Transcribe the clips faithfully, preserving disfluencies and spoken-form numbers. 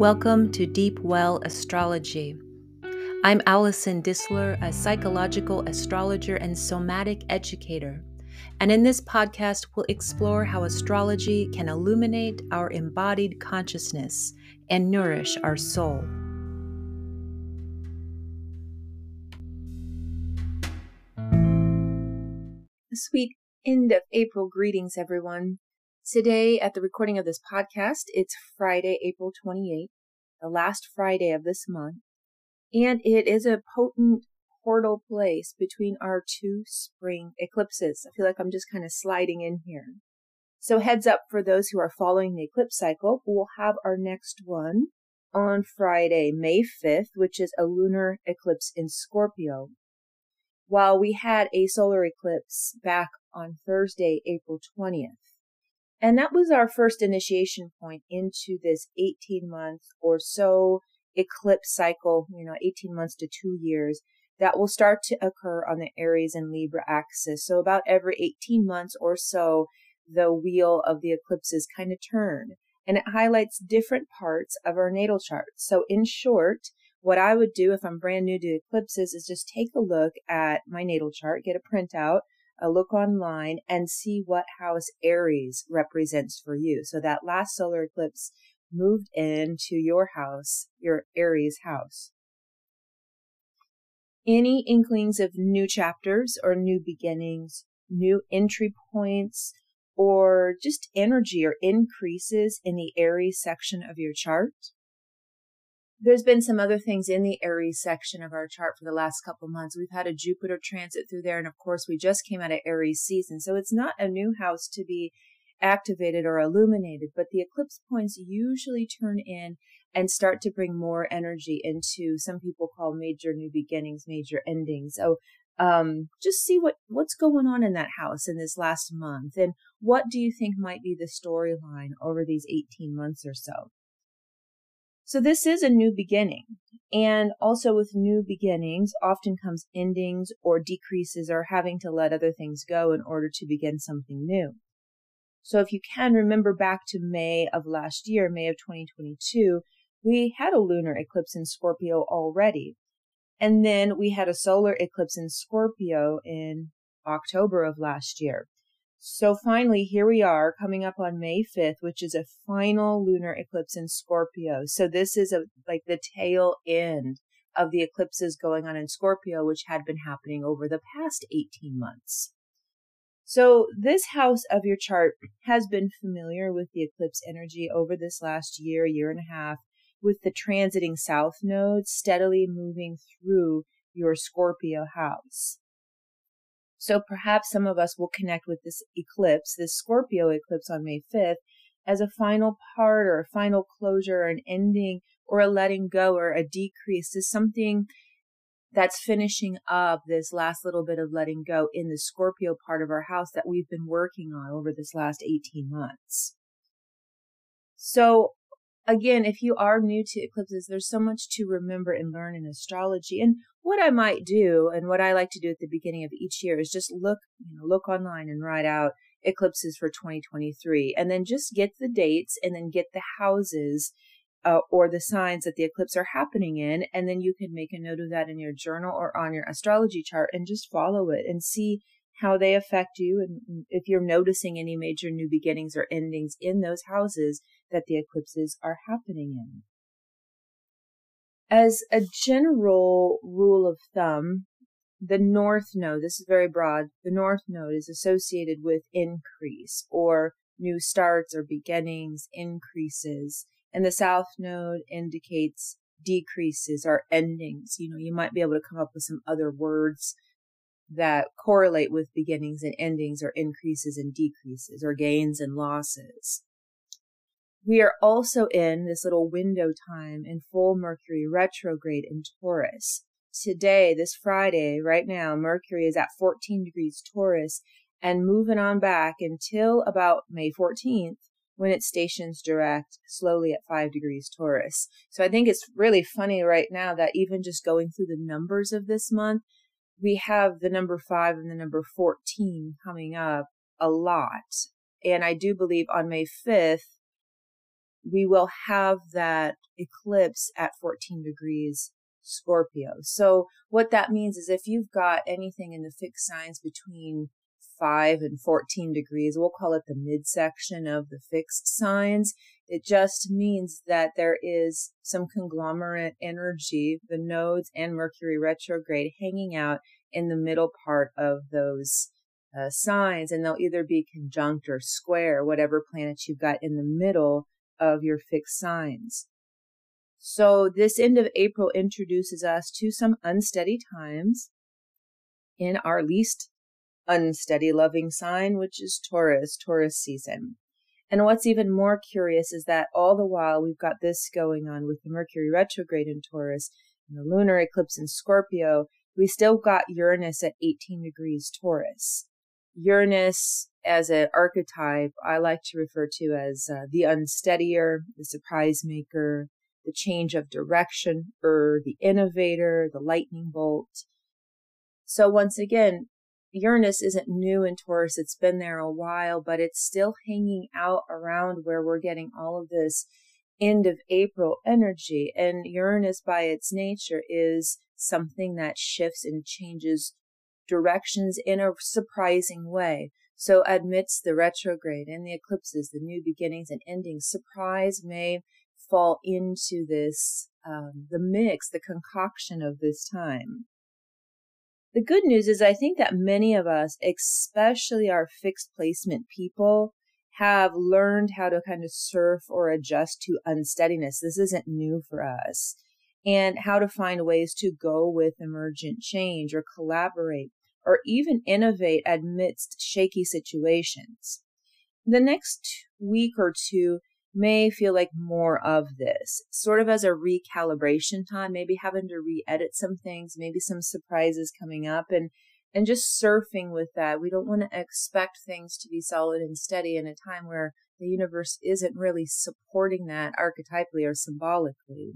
Welcome to Deep Well Astrology. I'm Allison Dissler, a psychological astrologer and somatic educator, and in this podcast we'll explore how astrology can illuminate our embodied consciousness and nourish our soul. A sweet end of April greetings, everyone. Today, at the recording of this podcast, it's Friday, April twenty-eighth, the last Friday of this month, and it is a potent portal place between our two spring eclipses. I feel like I'm just kind of sliding in here. So heads up for those who are following the eclipse cycle, we'll have our next one on Friday, May fifth, which is a lunar eclipse in Scorpio. While we had a solar eclipse back on Thursday, April twentieth. And that was our first initiation point into this eighteen month or so eclipse cycle, you know, eighteen months to two years, that will start to occur on the Aries and Libra axis. So about every eighteen months or so, the wheel of the eclipses kind of turn, and it highlights different parts of our natal chart. So in short, what I would do if I'm brand new to eclipses is just take a look at my natal chart, get a printout, a look online, and see what house Aries represents for you. So that last solar eclipse moved into your house, your Aries house. Any inklings of new chapters or new beginnings, new entry points, or just energy or increases in the Aries section of your chart. There's been some other things in the Aries section of our chart for the last couple months. We've had a Jupiter transit through there, and of course, we just came out of Aries season. So it's not a new house to be activated or illuminated, but the eclipse points usually turn in and start to bring more energy into, some people call major new beginnings, major endings. So um, just see what, what's going on in that house in this last month, and what do you think might be the storyline over these eighteen months or so. So this is a new beginning, and also with new beginnings often comes endings or decreases or having to let other things go in order to begin something new. So if you can remember back to May of last year, May of twenty twenty-two, we had a lunar eclipse in Scorpio already, and then we had a solar eclipse in Scorpio in October of last year. So finally, here we are coming up on May fifth, which is a final lunar eclipse in Scorpio. So this is a, like the tail end of the eclipses going on in Scorpio, which had been happening over the past eighteen months. So this house of your chart has been familiar with the eclipse energy over this last year, year and a half, with the transiting south node steadily moving through your Scorpio house. So perhaps some of us will connect with this eclipse, this Scorpio eclipse on May fifth, as a final part or a final closure or an ending or a letting go or a decrease to something that's finishing up this last little bit of letting go in the Scorpio part of our house that we've been working on over this last eighteen months. So again, if you are new to eclipses, there's so much to remember and learn in astrology. And what I might do and what I like to do at the beginning of each year is just look, you know, look online and write out eclipses for twenty twenty-three, and then just get the dates and then get the houses uh, or the signs that the eclipses are happening in. And then you can make a note of that in your journal or on your astrology chart and just follow it and see how they affect you, and if you're noticing any major new beginnings or endings in those houses that the eclipses are happening in. As a general rule of thumb, the north node, this is very broad, the north node is associated with increase or new starts or beginnings, increases, and the south node indicates decreases or endings. You know, you might be able to come up with some other words that correlate with beginnings and endings or increases and decreases or gains and losses. We are also in this little window time in full Mercury retrograde in Taurus. Today, this Friday, right now, Mercury is at fourteen degrees Taurus and moving on back until about May fourteenth, when it stations direct slowly at five degrees Taurus. So I think it's really funny right now that even just going through the numbers of this month, we have the number five and the number fourteen coming up a lot. And I do believe on May fifth, we will have that eclipse at fourteen degrees Scorpio. So what that means is if you've got anything in the fixed signs between five and fourteen degrees, we'll call it the midsection of the fixed signs, it just means that there is some conglomerate energy, the nodes and Mercury retrograde hanging out in the middle part of those uh, signs, and they'll either be conjunct or square, whatever planets you've got in the middle of your fixed signs. So this end of April introduces us to some unsteady times in our least unsteady loving sign, which is Taurus, Taurus season. And what's even more curious is that all the while we've got this going on with the Mercury retrograde in Taurus and the lunar eclipse in Scorpio, we still got Uranus at eighteen degrees Taurus. Uranus as an archetype I like to refer to as uh, the unsteadier, the surprise maker, the change of direction, or the innovator, the lightning bolt. So once again, Uranus isn't new in Taurus. It's been there a while, but it's still hanging out around where we're getting all of this end of April energy. And Uranus by its nature is something that shifts and changes directions in a surprising way. So amidst the retrograde and the eclipses, the new beginnings and endings, surprise may fall into this, um, the mix, the concoction of this time. The good news is I think that many of us, especially our fixed placement people, have learned how to kind of surf or adjust to unsteadiness. This isn't new for us. And how to find ways to go with emergent change or collaborate or even innovate amidst shaky situations. The next week or two may feel like more of this, sort of as a recalibration time, maybe having to re-edit some things, maybe some surprises coming up, and, and just surfing with that. We don't want to expect things to be solid and steady in a time where the universe isn't really supporting that archetypally or symbolically.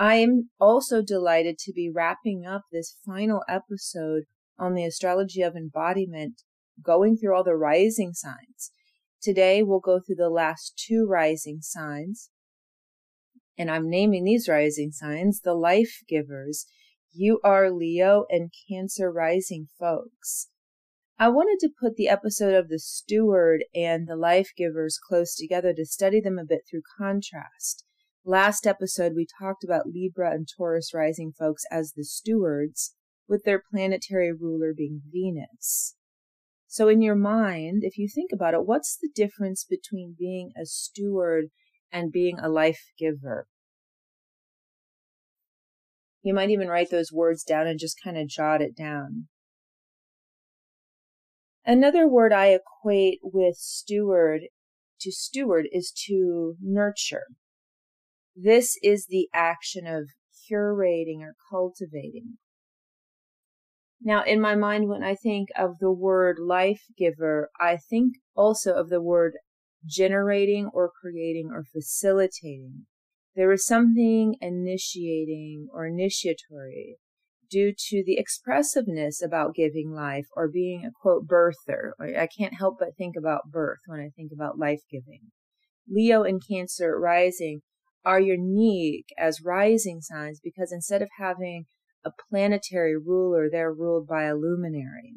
I am also delighted to be wrapping up this final episode on the astrology of embodiment, going through all the rising signs. Today, we'll go through the last two rising signs, and I'm naming these rising signs the life givers. You are Leo and Cancer rising folks. I wanted to put the episode of the steward and the life givers close together to study them a bit through contrast. Last episode, we talked about Libra and Taurus rising folks as the stewards, with their planetary ruler being Venus. So in your mind, if you think about it, what's the difference between being a steward and being a life giver? You might even write those words down and just kind of jot it down. Another word I equate with steward to steward is to nurture. This is the action of curating or cultivating. Now, in my mind, when I think of the word life giver, I think also of the word generating or creating or facilitating. There is something initiating or initiatory due to the expressiveness about giving life or being a, quote, birther. I can't help but think about birth when I think about life giving. Leo and Cancer rising are unique as rising signs because instead of having a planetary ruler, they're ruled by a luminary.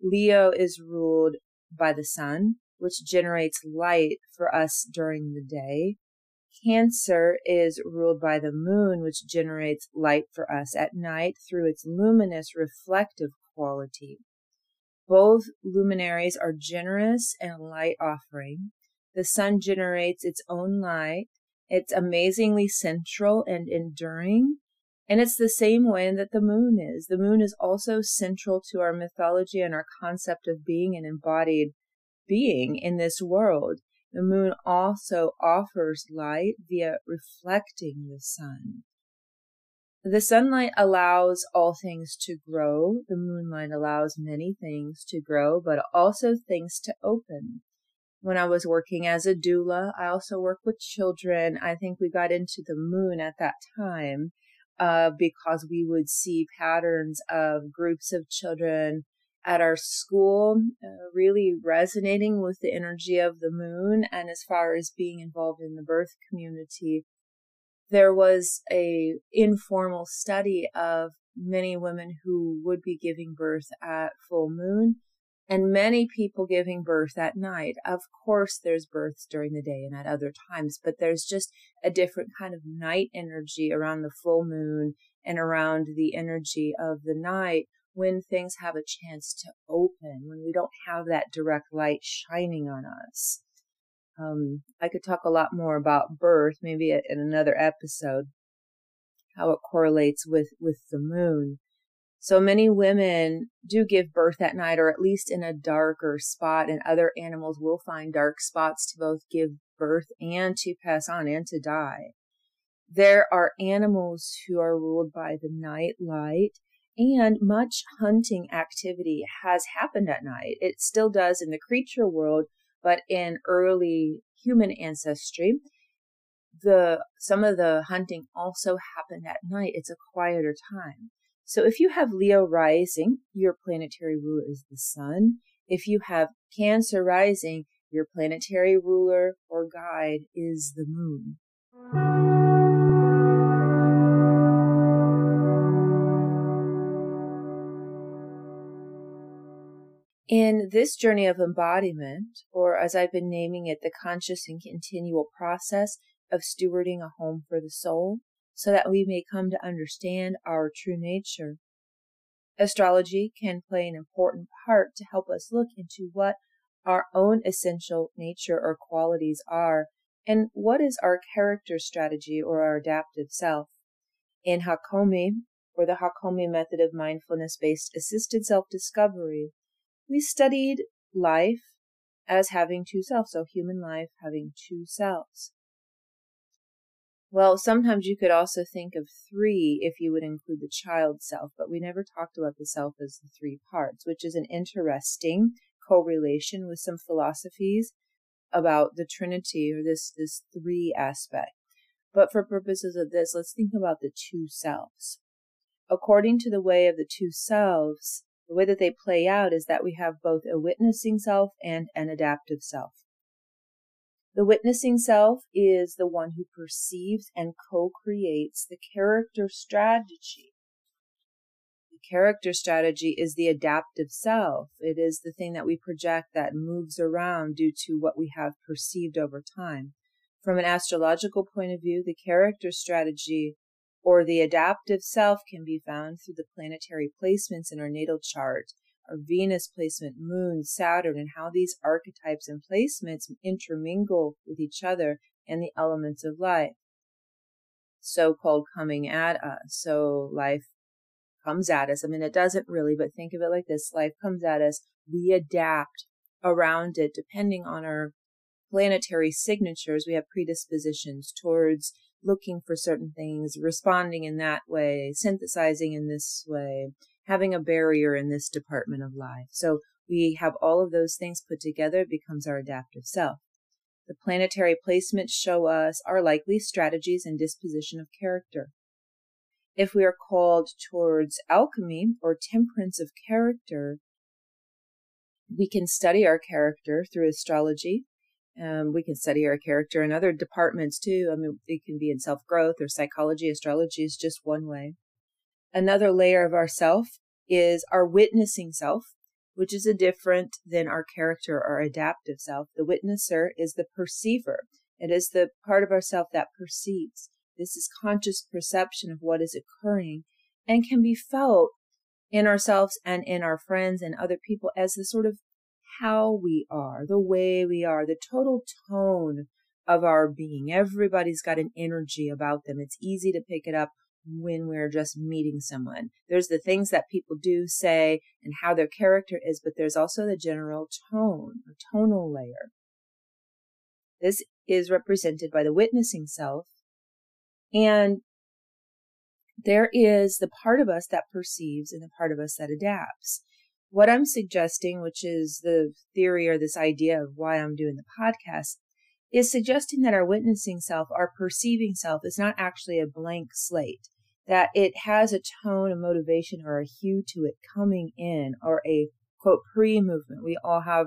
Leo is ruled by the sun, which generates light for us during the day. Cancer is ruled by the moon, which generates light for us at night through its luminous reflective quality. Both luminaries are generous and light offering. The sun generates its own light. It's amazingly central and enduring. And it's the same way that the moon is. The moon is also central to our mythology and our concept of being an embodied being in this world. The moon also offers light via reflecting the sun. The sunlight allows all things to grow. The moonlight allows many things to grow, but also things to open. When I was working as a doula, I also work with children. I think we got into the moon at that time. Uh, because we would see patterns of groups of children at our school, uh, really resonating with the energy of the moon. And as far as being involved in the birth community, there was a informal study of many women who would be giving birth at full moon, and many people giving birth at night. Of course, there's births during the day and at other times, but there's just a different kind of night energy around the full moon and around the energy of the night when things have a chance to open, when we don't have that direct light shining on us. Um, I could talk a lot more about birth, maybe in another episode, how it correlates with, with the moon. So many women do give birth at night, or at least in a darker spot, and other animals will find dark spots to both give birth and to pass on and to die. There are animals who are ruled by the night light, and much hunting activity has happened at night. It still does in the creature world, but in early human ancestry, the some of the hunting also happened at night. It's a quieter time. So if you have Leo rising, your planetary ruler is the sun. If you have Cancer rising, your planetary ruler or guide is the moon. In this journey of embodiment, or as I've been naming it, the conscious and continual process of stewarding a home for the soul, so that we may come to understand our true nature, astrology can play an important part to help us look into what our own essential nature or qualities are, and what is our character strategy or our adaptive self. In Hakomi, or the Hakomi method of mindfulness-based assisted self-discovery, we studied life as having two selves, so human life having two selves. Well, sometimes you could also think of three if you would include the child self, but we never talked about the self as the three parts, which is an interesting correlation with some philosophies about the Trinity, or this, this three aspect. But for purposes of this, let's think about the two selves. According to the way of the two selves, the way that they play out is that we have both a witnessing self and an adaptive self. The witnessing self is the one who perceives and co-creates the character strategy. The character strategy is the adaptive self. It is the thing that we project that moves around due to what we have perceived over time. From an astrological point of view, the character strategy or the adaptive self can be found through the planetary placements in our natal chart, our Venus placement, Moon, Saturn, and how these archetypes and placements intermingle with each other and the elements of life, so-called coming at us. So life comes at us. I mean, it doesn't really, but think of it like this. Life comes at us. We adapt around it depending on our planetary signatures. We have predispositions towards looking for certain things, responding in that way, synthesizing in this way, having a barrier in this department of life. So we have all of those things put together. It becomes our adaptive self. The planetary placements show us our likely strategies and disposition of character. If we are called towards alchemy or temperance of character, we can study our character through astrology. Um, we can study our character in other departments too. I mean, it can be in self-growth or psychology. Astrology is just one way. Another layer of ourself is our witnessing self, which is a different than our character or adaptive self. The witnesser is the perceiver. It is the part of ourself that perceives. This is conscious perception of what is occurring and can be felt in ourselves and in our friends and other people as the sort of how we are, the way we are, the total tone of our being. Everybody's got an energy about them. It's easy to pick it up when we're just meeting someone. There's the things that people do, say, and how their character is, but there's also the general tone, or tonal layer. This is represented by the witnessing self. And there is the part of us that perceives and the part of us that adapts. What I'm suggesting, which is the theory or this idea of why I'm doing the podcast, is suggesting that our witnessing self, our perceiving self, is not actually a blank slate, that it has a tone, a motivation, or a hue to it coming in, or a quote, pre-movement. We all have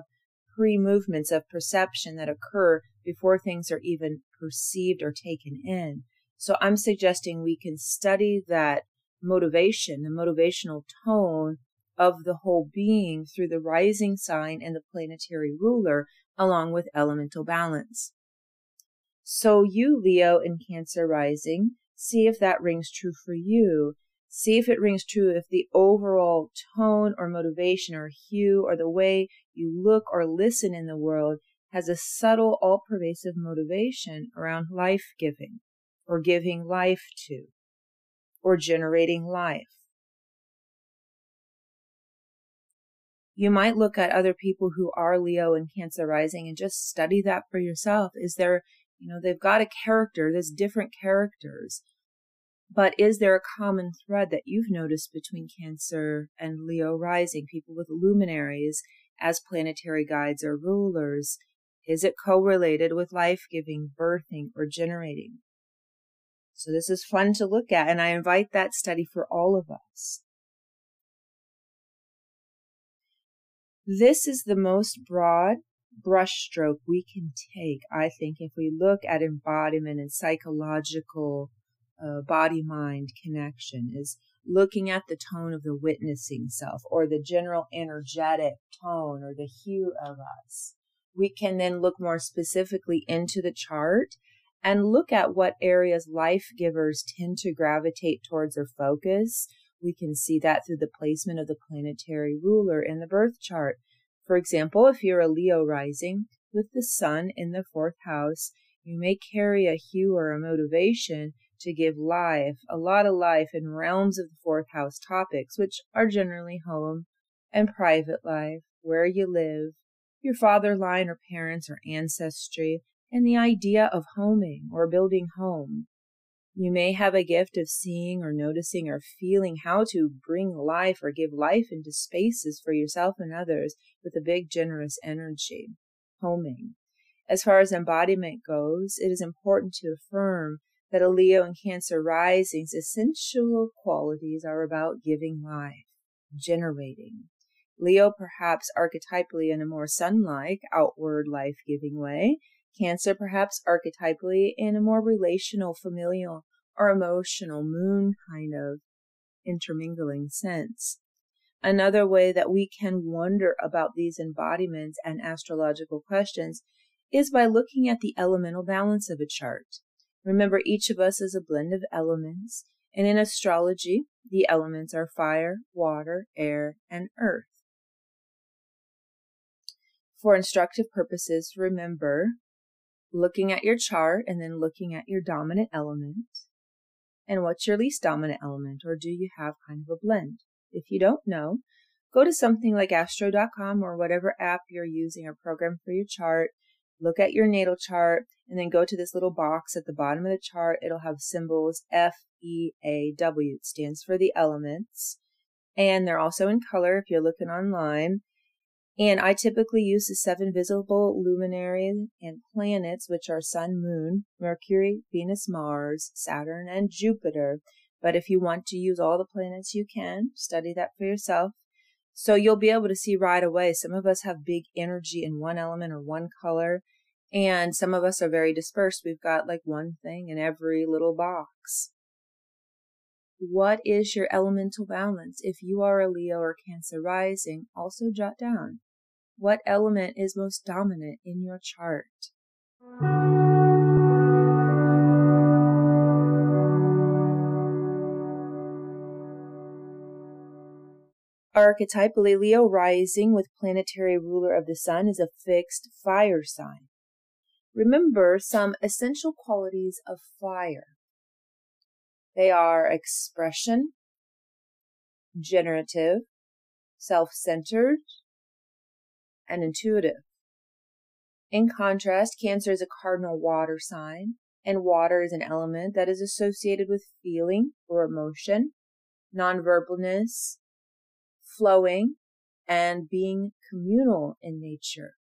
pre-movements of perception that occur before things are even perceived or taken in. So I'm suggesting we can study that motivation, the motivational tone of the whole being through the rising sign and the planetary ruler, along with elemental balance. So you, Leo, in Cancer rising, see if that rings true for you. See if it rings true, if the overall tone or motivation or hue or the way you look or listen in the world has a subtle, all-pervasive motivation around life-giving or giving life to or generating life. You might look at other people who are Leo and Cancer rising and just study that for yourself. Is there, you know, they've got a character, there's different characters, but is there a common thread that you've noticed between Cancer and Leo rising, people with luminaries as planetary guides or rulers? Is it correlated with life-giving, birthing, or generating? So this is fun to look at, and I invite that study for all of us. This is the most broad brushstroke we can take, I think, if we look at embodiment and psychological uh, body-mind connection, is looking at the tone of the witnessing self or the general energetic tone or the hue of us. We can then look more specifically into the chart and look at what areas life givers tend to gravitate towards or focus. We can see that through the placement of the planetary ruler in the birth chart. For example, if you're a Leo rising with the sun in the fourth house, you may carry a hue or a motivation to give life, a lot of life in realms of the fourth house topics, which are generally home and private life, where you live, your father line or parents or ancestry, and the idea of homing or building home. You may have a gift of seeing or noticing or feeling how to bring life or give life into spaces for yourself and others with a big generous energy, homing. As far as embodiment goes, it is important to affirm that a Leo and Cancer rising's essential qualities are about giving life, generating. Leo perhaps archetypally in a more sun-like, outward life-giving way, Cancer perhaps archetypally in a more relational, familial, or emotional moon kind of intermingling sense. Another way that we can wonder about these embodiments and astrological questions is by looking at the elemental balance of a chart. Remember, each of us is a blend of elements, and in astrology, the elements are fire, water, air, and earth. For instructive purposes, remember looking at your chart and then looking at your dominant element and what's your least dominant element, or do you have kind of a blend? If you don't know, go to something like astro dot com or whatever app you're using or program for your chart, look at your natal chart, and then go to this little box at the bottom of the chart. It'll have symbols F E A W. It stands for the elements, and they're also in color if you're looking online. And I typically use the seven visible luminaries and planets, which are Sun, Moon, Mercury, Venus, Mars, Saturn, and Jupiter. But if you want to use all the planets, you can. Study that for yourself. So you'll be able to see right away, some of us have big energy in one element or one color, and some of us are very dispersed. We've got like one thing in every little box. What is your elemental balance? If you are a Leo or Cancer rising, also jot down what element is most dominant in your chart. Archetypally, Leo rising with planetary ruler of the sun is a fixed fire sign. Remember some essential qualities of fire. They are expression, generative, self-centered, and intuitive. In contrast, Cancer is a cardinal water sign, and water is an element that is associated with feeling or emotion, nonverbalness, flowing, and being communal in nature.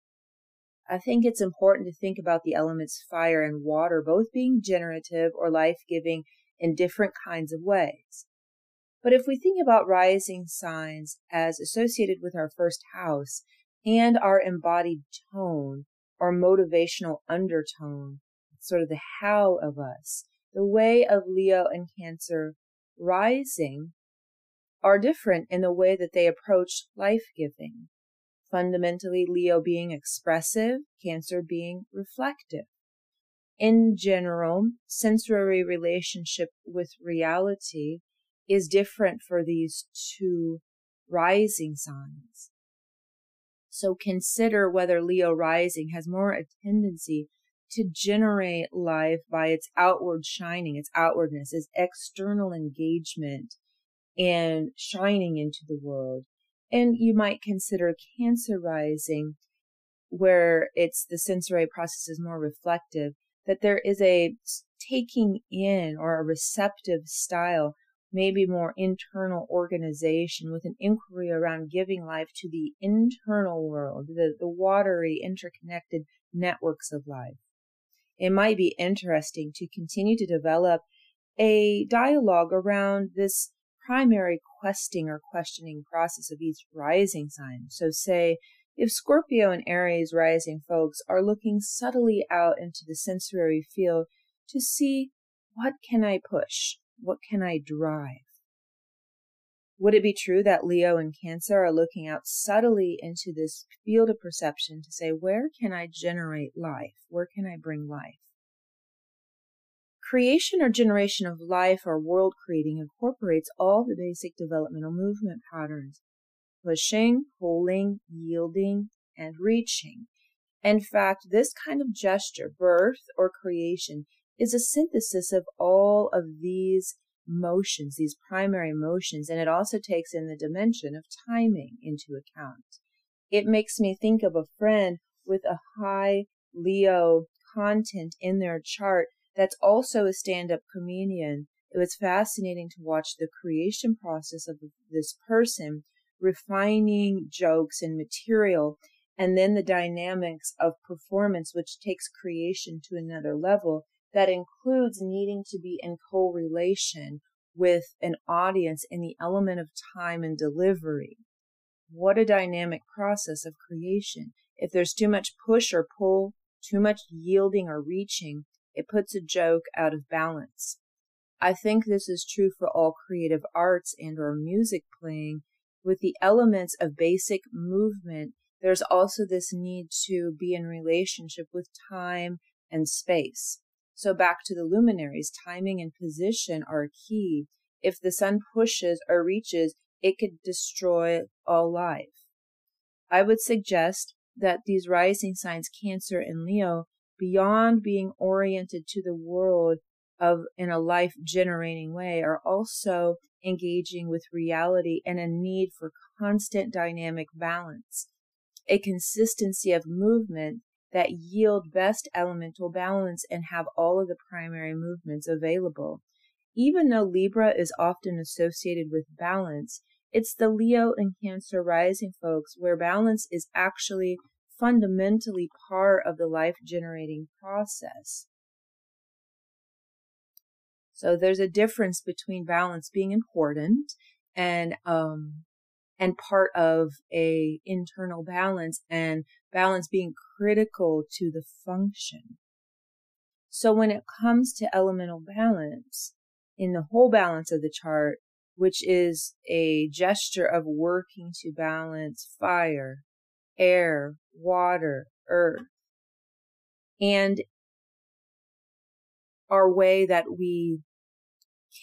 I think it's important to think about the elements fire and water both being generative or life-giving in different kinds of ways. But if we think about rising signs as associated with our first house and our embodied tone or motivational undertone, sort of the how of us, the way of Leo and Cancer rising are different in the way that they approach life-giving. Fundamentally, Leo being expressive, Cancer being reflective. In general, sensory relationship with reality is different for these two rising signs. So consider whether Leo rising has more a tendency to generate life by its outward shining, its outwardness, its external engagement and shining into the world. And you might consider Cancer rising, where it's the sensory process is more reflective, that there is a taking in or a receptive style, maybe more internal organization with an inquiry around giving life to the internal world, the, the watery, interconnected networks of life. It might be interesting to continue to develop a dialogue around this primary questing or questioning process of each rising sign. So say, if Scorpio and Aries rising folks are looking subtly out into the sensory field to see, what can I push? What can I drive? Would it be true that Leo and Cancer are looking out subtly into this field of perception to say, where can I generate life? Where can I bring life? Creation or generation of life or world creating incorporates all the basic developmental movement patterns. Pushing, pulling, yielding, and reaching. In fact, this kind of gesture, birth or creation, is a synthesis of all of these motions, these primary motions, and it also takes in the dimension of timing into account. It makes me think of a friend with a high Leo content in their chart that's also a stand-up comedian. It was fascinating to watch the creation process of this person refining jokes and material, and then the dynamics of performance, which takes creation to another level, that includes needing to be in correlation with an audience in the element of time and delivery. What a dynamic process of creation. If there's too much push or pull, too much yielding or reaching, it puts a joke out of balance. I think this is true for all creative arts and or music playing. With the elements of basic movement, there's also this need to be in relationship with time and space. So back to the luminaries, timing and position are key. If the sun pushes or reaches, it could destroy all life. I would suggest that these rising signs, Cancer and Leo, beyond being oriented to the world of in a life-generating way, are also engaging with reality and a need for constant dynamic balance, a consistency of movement that yield best elemental balance and have all of the primary movements available. Even though Libra is often associated with balance, it's the Leo and Cancer rising folks where balance is actually fundamentally part of the life-generating process. So there's a difference between balance being important and um, and part of a internal balance, and balance being critical to the function. So when it comes to elemental balance, in the whole balance of the chart, which is a gesture of working to balance fire, air, water, earth, and our way that we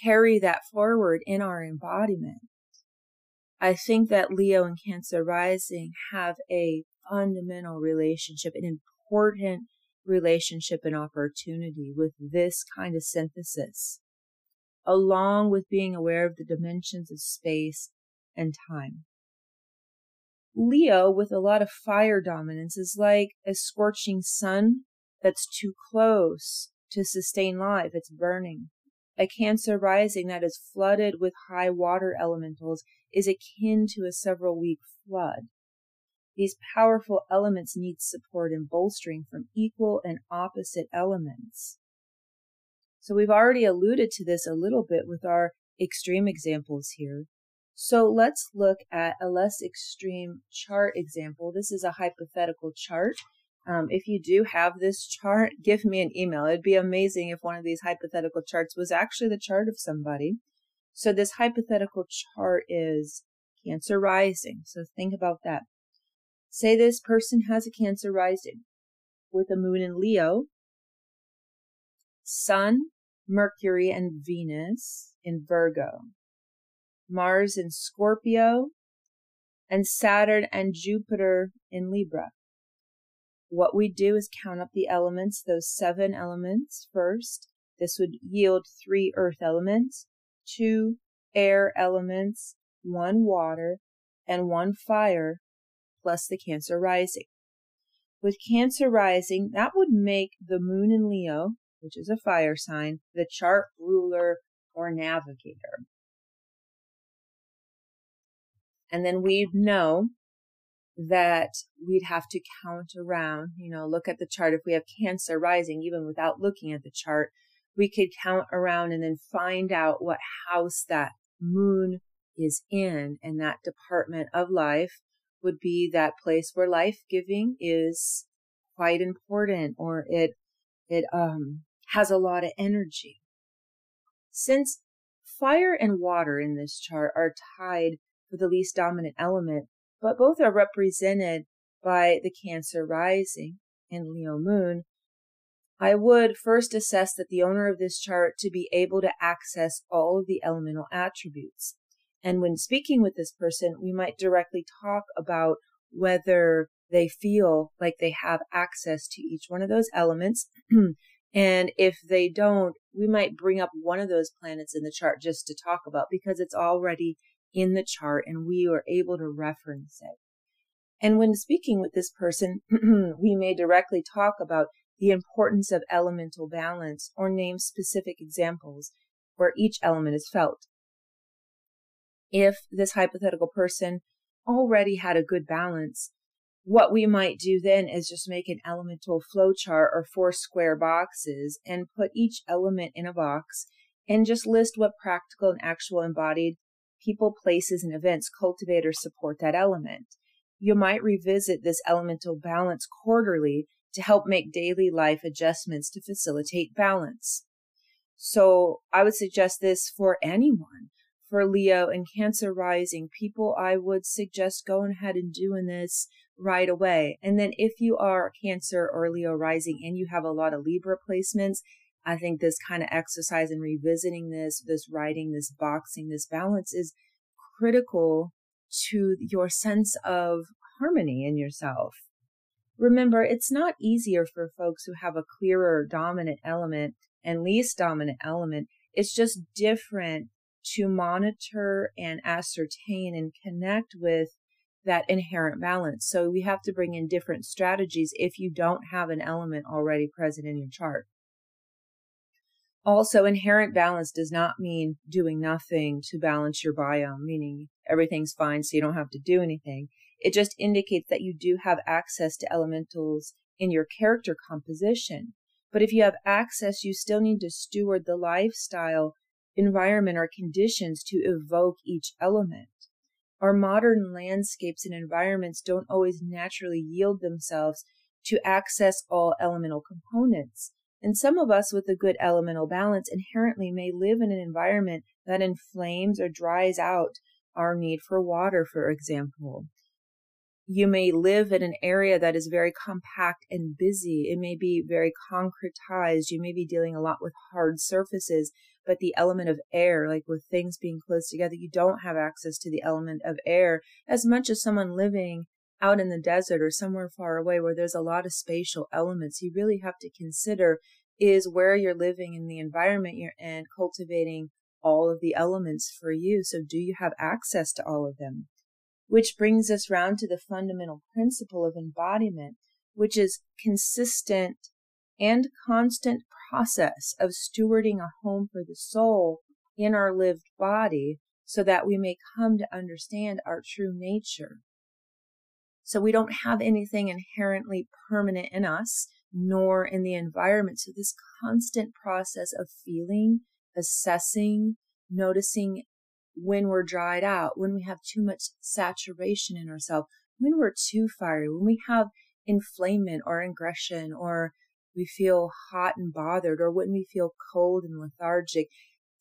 carry that forward in our embodiment. I think that Leo and Cancer rising have a fundamental relationship, an important relationship and opportunity with this kind of synthesis, along with being aware of the dimensions of space and time. Leo, with a lot of fire dominance, is like a scorching sun that's too close to sustain life. It's burning. A Cancer rising that is flooded with high water elementals is akin to a several-week flood. These powerful elements need support and bolstering from equal and opposite elements. So we've already alluded to this a little bit with our extreme examples here. So let's look at a less extreme chart example. This is a hypothetical chart. Um, if you do have this chart, give me an email. It'd be amazing if one of these hypothetical charts was actually the chart of somebody. So this hypothetical chart is Cancer rising. So think about that. Say this person has a Cancer rising with a moon in Leo, Sun, Mercury, and Venus in Virgo, Mars in Scorpio, and Saturn and Jupiter in Libra. What we do is count up the elements, those seven elements first. This would yield three earth elements, two air elements, one water, and one fire, plus the Cancer rising. With Cancer rising, that would make the moon in Leo, which is a fire sign, the chart ruler or navigator. And then we'd know that we'd have to count around, you know, look at the chart. If we have Cancer rising, even without looking at the chart, we could count around and then find out what house that moon is in, and that department of life would be that place where life giving is quite important, or it it um has a lot of energy. Since fire and water in this chart are tied for the least dominant element, but both are represented by the Cancer rising and Leo moon, I would first assess that the owner of this chart to be able to access all of the elemental attributes. And when speaking with this person, we might directly talk about whether they feel like they have access to each one of those elements. And if they don't, we might bring up one of those planets in the chart just to talk about, because it's already in the chart and we are able to reference it. And when speaking with this person, we may directly talk about the importance of elemental balance, or name specific examples where each element is felt. If this hypothetical person already had a good balance, what we might do then is just make an elemental flowchart or four square boxes and put each element in a box and just list what practical and actual embodied people, places, and events cultivate or support that element. You might revisit this elemental balance quarterly to help make daily life adjustments to facilitate balance. So I would suggest this for anyone. For Leo and Cancer rising people, I would suggest going ahead and doing this right away. And then if you are Cancer or Leo rising and you have a lot of Libra placements, I think this kind of exercise and revisiting this, this writing, this boxing, this balance is critical to your sense of harmony in yourself. Remember, it's not easier for folks who have a clearer dominant element and least dominant element. It's just different to monitor and ascertain and connect with that inherent balance. So we have to bring in different strategies if you don't have an element already present in your chart. Also, inherent balance does not mean doing nothing to balance your biome, meaning everything's fine so you don't have to do anything. It just indicates that you do have access to elementals in your character composition. But if you have access, you still need to steward the lifestyle, environment, or conditions to evoke each element. Our modern landscapes and environments don't always naturally yield themselves to access all elemental components. And some of us with a good elemental balance inherently may live in an environment that inflames or dries out our need for water, for example. You may live in an area that is very compact and busy. It may be very concretized. You may be dealing a lot with hard surfaces, but the element of air, like with things being close together, you don't have access to the element of air as much as someone living out in the desert or somewhere far away where there's a lot of spatial elements. You really have to consider is where you're living and the environment you're in cultivating all of the elements for you. So do you have access to all of them? Which brings us round to the fundamental principle of embodiment, which is consistent and constant process of stewarding a home for the soul in our lived body so that we may come to understand our true nature. So we don't have anything inherently permanent in us, nor in the environment. So this constant process of feeling, assessing, noticing when we're dried out, when we have too much saturation in ourselves, when we're too fiery, when we have inflammation or aggression, or we feel hot and bothered, or when we feel cold and lethargic.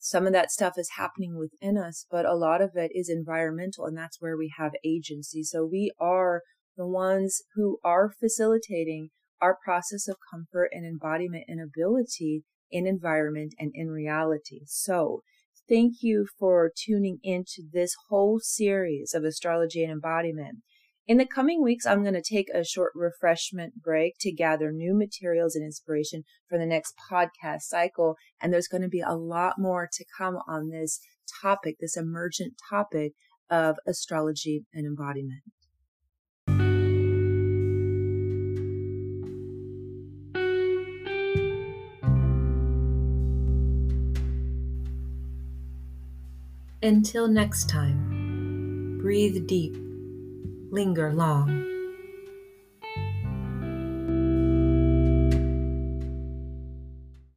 Some of that stuff is happening within us, but a lot of it is environmental, and that's where we have agency. So we are the ones who are facilitating our process of comfort and embodiment and ability in environment and in reality. So thank you for tuning into this whole series of astrology and embodiment. In the coming weeks, I'm going to take a short refreshment break to gather new materials and inspiration for the next podcast cycle. And there's going to be a lot more to come on this topic, this emergent topic of astrology and embodiment. Until next time, breathe deep, linger long,